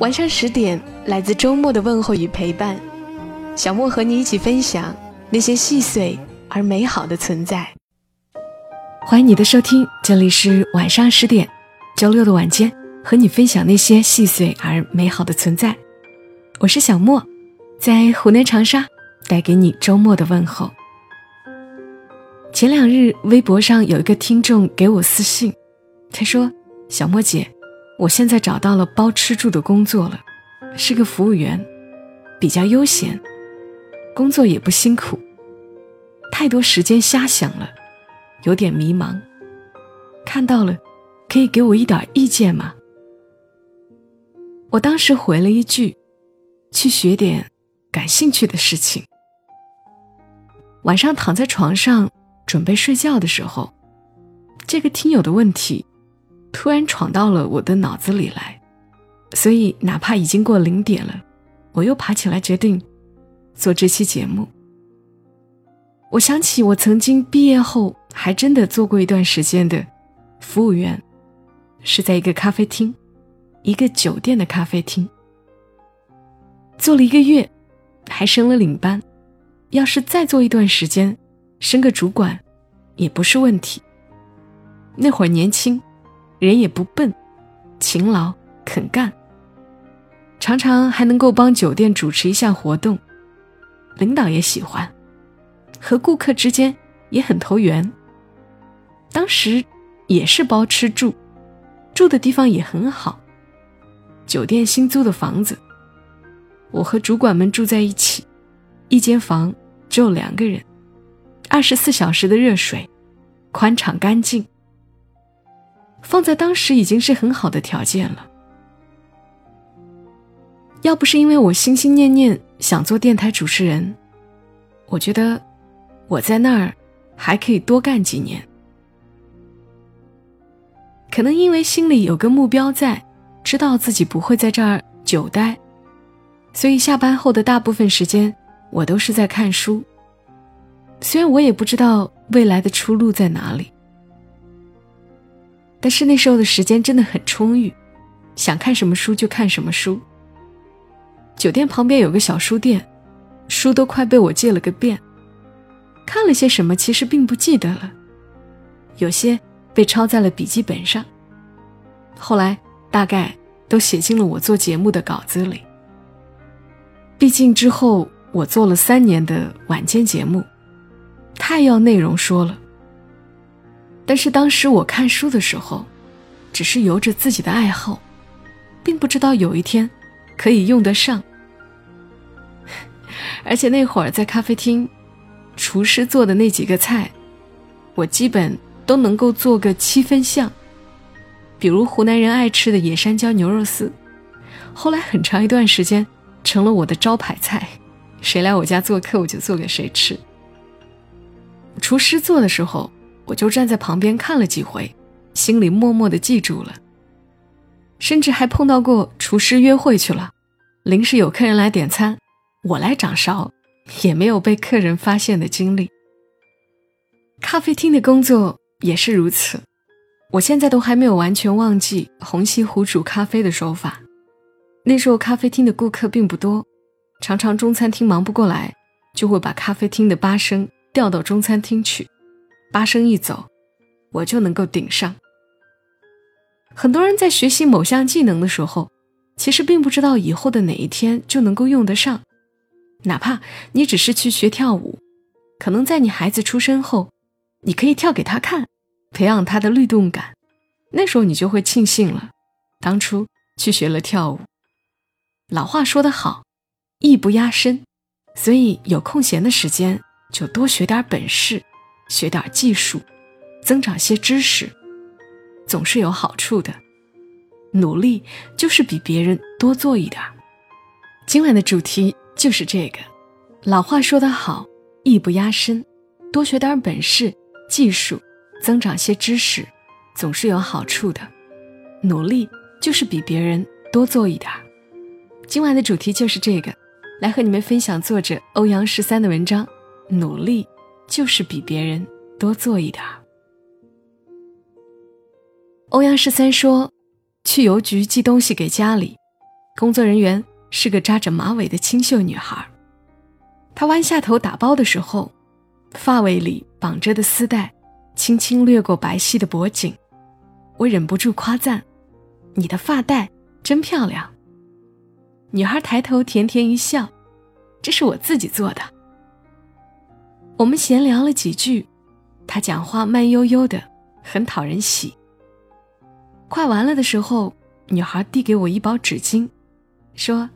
晚上10点，来自周末的问候与陪伴，小莫和你一起分享那些细碎而美好的存在。欢迎你的收听，这里是晚上10点，周六的晚间，和你分享那些细碎而美好的存在。我是小莫，在湖南长沙带给你周末的问候。前2日微博上有一个听众给我私信，他说，小莫姐，我现在找到了包吃住的工作了，是个服务员，比较悠闲，工作也不辛苦，太多时间瞎想了，有点迷茫，看到了可以给我一点意见吗？我当时回了一句，去学点感兴趣的事情。晚上躺在床上准备睡觉的时候，这个听友的问题突然闯到了我的脑子里来，所以哪怕已经过0点了，我又爬起来决定做这期节目。我想起我曾经毕业后还真的做过一段时间的服务员，是在一个咖啡厅，一个酒店的咖啡厅，做了1个月，还升了领班，要是再做一段时间，升个主管也不是问题。那会儿年轻，人也不笨，勤劳肯干，常常还能够帮酒店主持一下活动，领导也喜欢，和顾客之间也很投缘。当时也是包吃住，住的地方也很好，酒店新租的房子，我和主管们住在一起，一间房只有2个人，24小时的热水，宽敞干净，放在当时已经是很好的条件了。要不是因为我心心念念想做电台主持人，我觉得我在那儿还可以多干几年。可能因为心里有个目标在，知道自己不会在这儿久待，所以下班后的大部分时间我都是在看书。虽然我也不知道未来的出路在哪里，但是那时候的时间真的很充裕，想看什么书就看什么书。酒店旁边有个小书店，书都快被我借了个遍，看了些什么其实并不记得了，有些被抄在了笔记本上，后来大概都写进了我做节目的稿子里。毕竟之后我做了3年的晚间节目，太要内容说了，但是当时我看书的时候，只是由着自己的爱好，并不知道有一天可以用得上。而且那会儿在咖啡厅，厨师做的那几个菜，我基本都能够做个7分像，比如湖南人爱吃的野山椒牛肉丝，后来很长一段时间成了我的招牌菜，谁来我家做客我就做给谁吃。厨师做的时候，我就站在旁边看了几回，心里默默地记住了，甚至还碰到过厨师约会去了，临时有客人来点餐，我来掌勺，也没有被客人发现的经历。咖啡厅的工作也是如此，我现在都还没有完全忘记虹吸壶煮咖啡的手法。那时候咖啡厅的顾客并不多，常常中餐厅忙不过来，就会把咖啡厅的八升调到中餐厅去，八声一走，我就能够顶上。很多人在学习某项技能的时候，其实并不知道以后的哪一天就能够用得上。哪怕你只是去学跳舞，可能在你孩子出生后，你可以跳给他看，培养他的律动感，那时候你就会庆幸了，当初去学了跳舞。老话说得好，艺不压身，所以有空闲的时间就多学点本事，学点技术，增长些知识，总是有好处的。努力就是比别人多做一点。今晚的主题就是这个。老话说得好，艺不压身，多学点本事、技术，增长些知识，总是有好处的。努力就是比别人多做一点。今晚的主题就是这个，来和你们分享作者欧阳十三的文章，努力就是比别人多做一点。欧阳十三说，去邮局寄东西给家里，工作人员是个扎着马尾的清秀女孩。她弯下头打包的时候，发尾里绑着的丝带轻轻掠过白皙的脖颈。我忍不住夸赞，你的发带真漂亮。女孩抬头甜甜一笑，这是我自己做的。我们闲聊了几句，她讲话慢悠悠的，很讨人喜。快完了的时候，女孩递给我一包纸巾，说，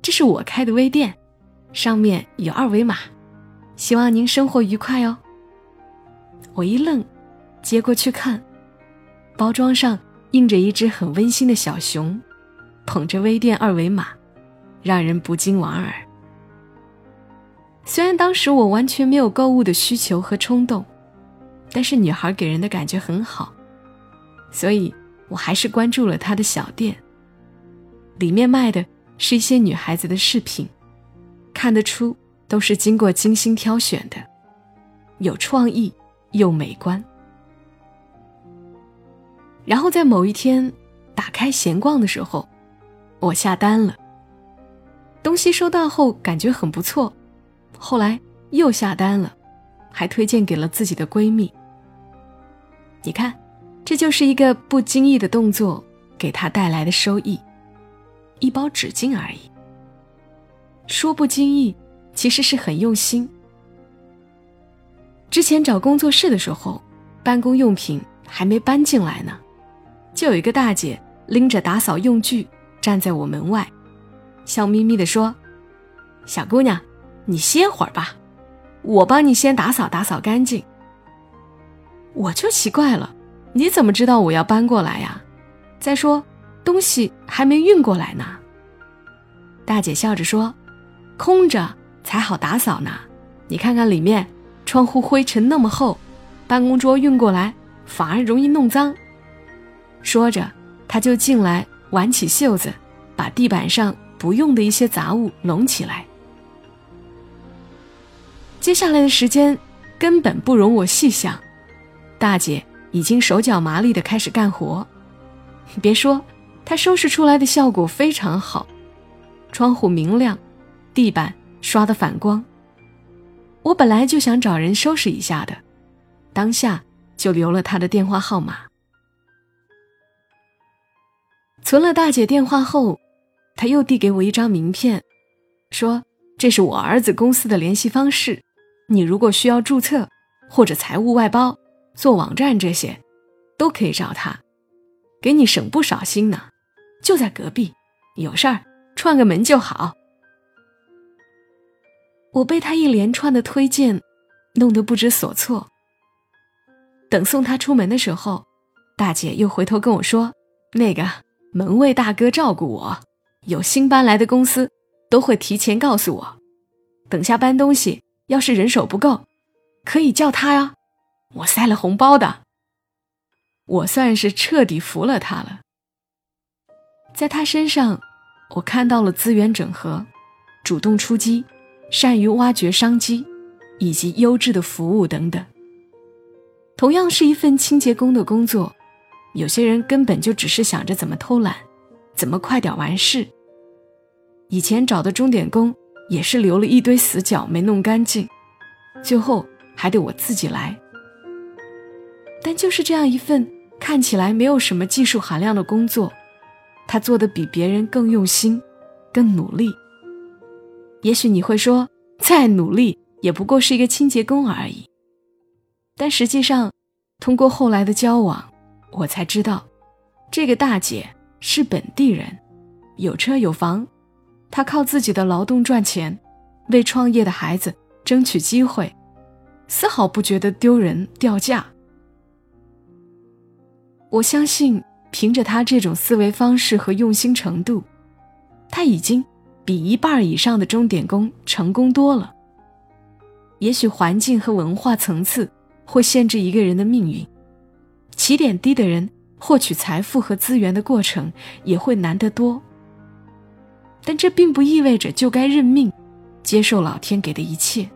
这是我开的微店，上面有二维码，希望您生活愉快哦。我一愣，接过去看，包装上印着一只很温馨的小熊，捧着微店二维码，让人不禁莞尔。虽然当时我完全没有购物的需求和冲动，但是女孩给人的感觉很好，所以我还是关注了她的小店。里面卖的是一些女孩子的饰品，看得出都是经过精心挑选的，有创意又美观。然后在某一天打开闲逛的时候，我下单了。东西收到后感觉很不错，后来又下单了，还推荐给了自己的闺蜜。你看，这就是一个不经意的动作给她带来的收益，一包纸巾而已。说不经意，其实是很用心。之前找工作室的时候，办公用品还没搬进来呢，就有一个大姐拎着打扫用具站在我门外，笑眯眯地说，小姑娘，你歇会儿吧，我帮你先打扫打扫干净。我就奇怪了，你怎么知道我要搬过来呀？再说东西还没运过来呢。大姐笑着说，空着才好打扫呢，你看看里面窗户灰尘那么厚，办公桌运过来反而容易弄脏。说着她就进来挽起袖子，把地板上不用的一些杂物拢起来。接下来的时间根本不容我细想，大姐已经手脚麻利地开始干活。别说它收拾出来的效果非常好，窗户明亮，地板刷得反光。我本来就想找人收拾一下的，当下就留了她的电话号码。存了大姐电话后，她又递给我一张名片，说这是我儿子公司的联系方式，你如果需要注册或者财务外包、做网站这些都可以找她，给你省不少心呢，就在隔壁，有事儿串个门就好。我被他一连串的推荐弄得不知所措。等送他出门的时候，大姐又回头跟我说，那个门卫大哥照顾我，有新搬来的公司都会提前告诉我，等下搬东西要是人手不够可以叫他呀，我塞了红包的。我算是彻底服了他了。在他身上我看到了资源整合、主动出击、善于挖掘商机以及优质的服务等等。同样是一份清洁工的工作，有些人根本就只是想着怎么偷懒，怎么快点完事。以前找的钟点工也是留了一堆死角没弄干净，最后还得我自己来。但就是这样一份看起来没有什么技术含量的工作，他做得比别人更用心，更努力。也许你会说，再努力也不过是一个清洁工而已。但实际上，通过后来的交往，我才知道，这个大姐是本地人，有车有房，她靠自己的劳动赚钱，为创业的孩子争取机会，丝毫不觉得丢人掉价。我相信凭着他这种思维方式和用心程度，他已经比一半以上的钟点工成功多了。也许环境和文化层次会限制一个人的命运，起点低的人获取财富和资源的过程也会难得多，但这并不意味着就该认命，接受老天给的一切。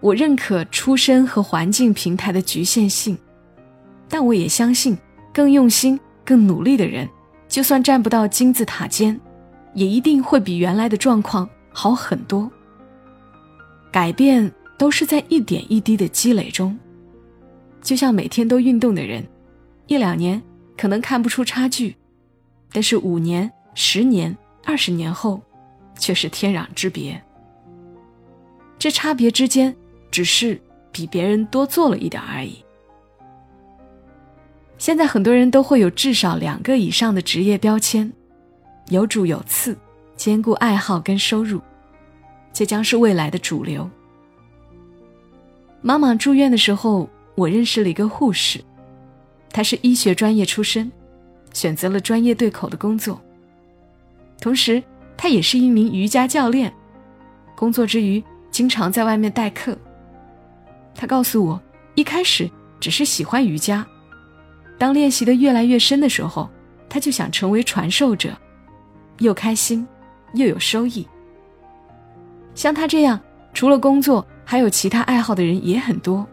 我认可出身和环境平台的局限性，但我也相信更用心更努力的人，就算站不到金字塔尖，也一定会比原来的状况好很多。改变都是在一点一滴的积累中，就像每天都运动的人，一两年可能看不出差距，但是5年、10年、20年后却是天壤之别。这差别之间只是比别人多做了一点而已。现在很多人都会有至少2个以上的职业标签，有主有次，兼顾爱好跟收入，这将是未来的主流。妈妈住院的时候，我认识了一个护士，她是医学专业出身，选择了专业对口的工作，同时她也是一名瑜伽教练，工作之余经常在外面代课。她告诉我，一开始只是喜欢瑜伽，当练习的越来越深的时候，他就想成为传授者，又开心又有收益。像他这样除了工作还有其他爱好的人也很多，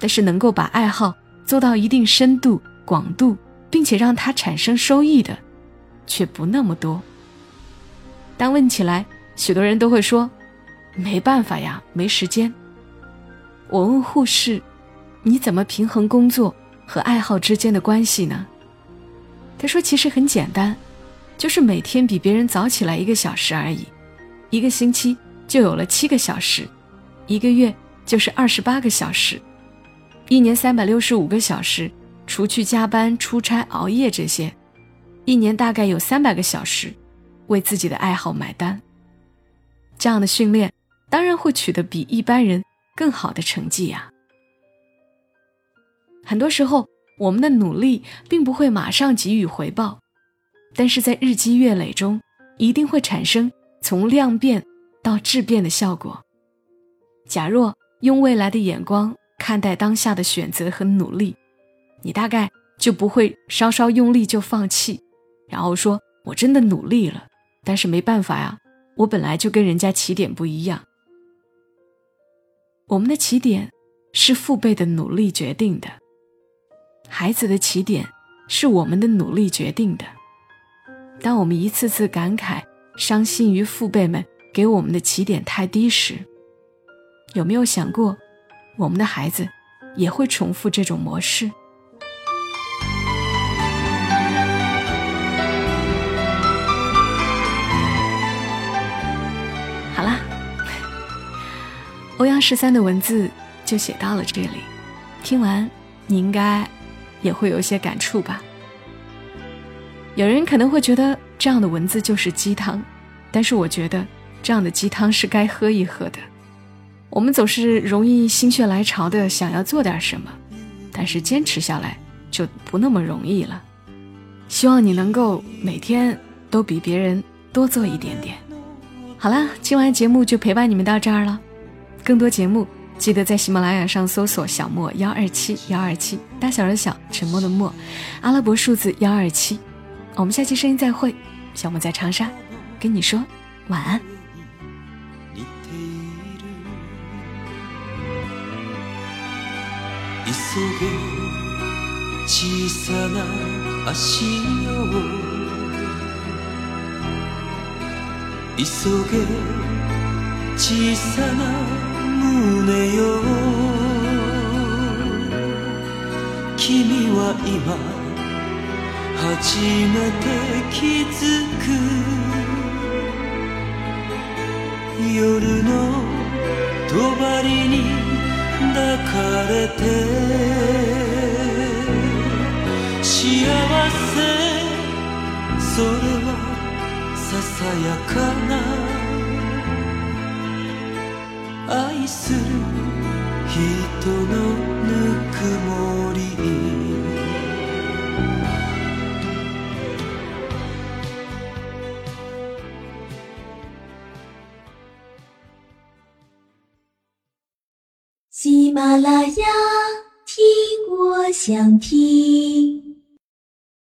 但是能够把爱好做到一定深度广度，并且让他产生收益的却不那么多。当问起来，许多人都会说没办法呀，没时间。我问护士，你怎么平衡工作和爱好之间的关系呢？他说其实很简单，就是每天比别人早起来1个小时而已，1个星期就有了7个小时，1个月就是28个小时，1年365个小时，除去加班出差熬夜这些，1年大概有300个小时为自己的爱好买单。这样的训练当然会取得比一般人更好的成绩呀。很多时候我们的努力并不会马上给予回报，但是在日积月累中一定会产生从量变到质变的效果。假若用未来的眼光看待当下的选择和努力，你大概就不会稍稍用力就放弃，然后说我真的努力了，但是没办法呀，我本来就跟人家起点不一样。我们的起点是父辈的努力决定的，孩子的起点是我们的努力决定的。当我们一次次感慨伤心于父辈们给我们的起点太低时，有没有想过我们的孩子也会重复这种模式？好啦，欧阳13的文字就写到了这里，听完你应该也会有些感触吧。有人可能会觉得这样的文字就是鸡汤，但是我觉得这样的鸡汤是该喝一喝的。我们总是容易心血来潮的想要做点什么，但是坚持下来就不那么容易了。希望你能够每天都比别人多做一点点。好啦，今晚节目就陪伴你们到这儿了。更多节目记得在喜马拉雅上搜索小莫127，大小的小，沉默的默，阿拉伯数字127。我们下期声音再会，小莫在长沙跟你说晚安。胸よ、君は今初めて気づく、夜の帳に抱かれて、幸せそれはささやかな愛する人のぬくもり喜马拉雅，听我想听。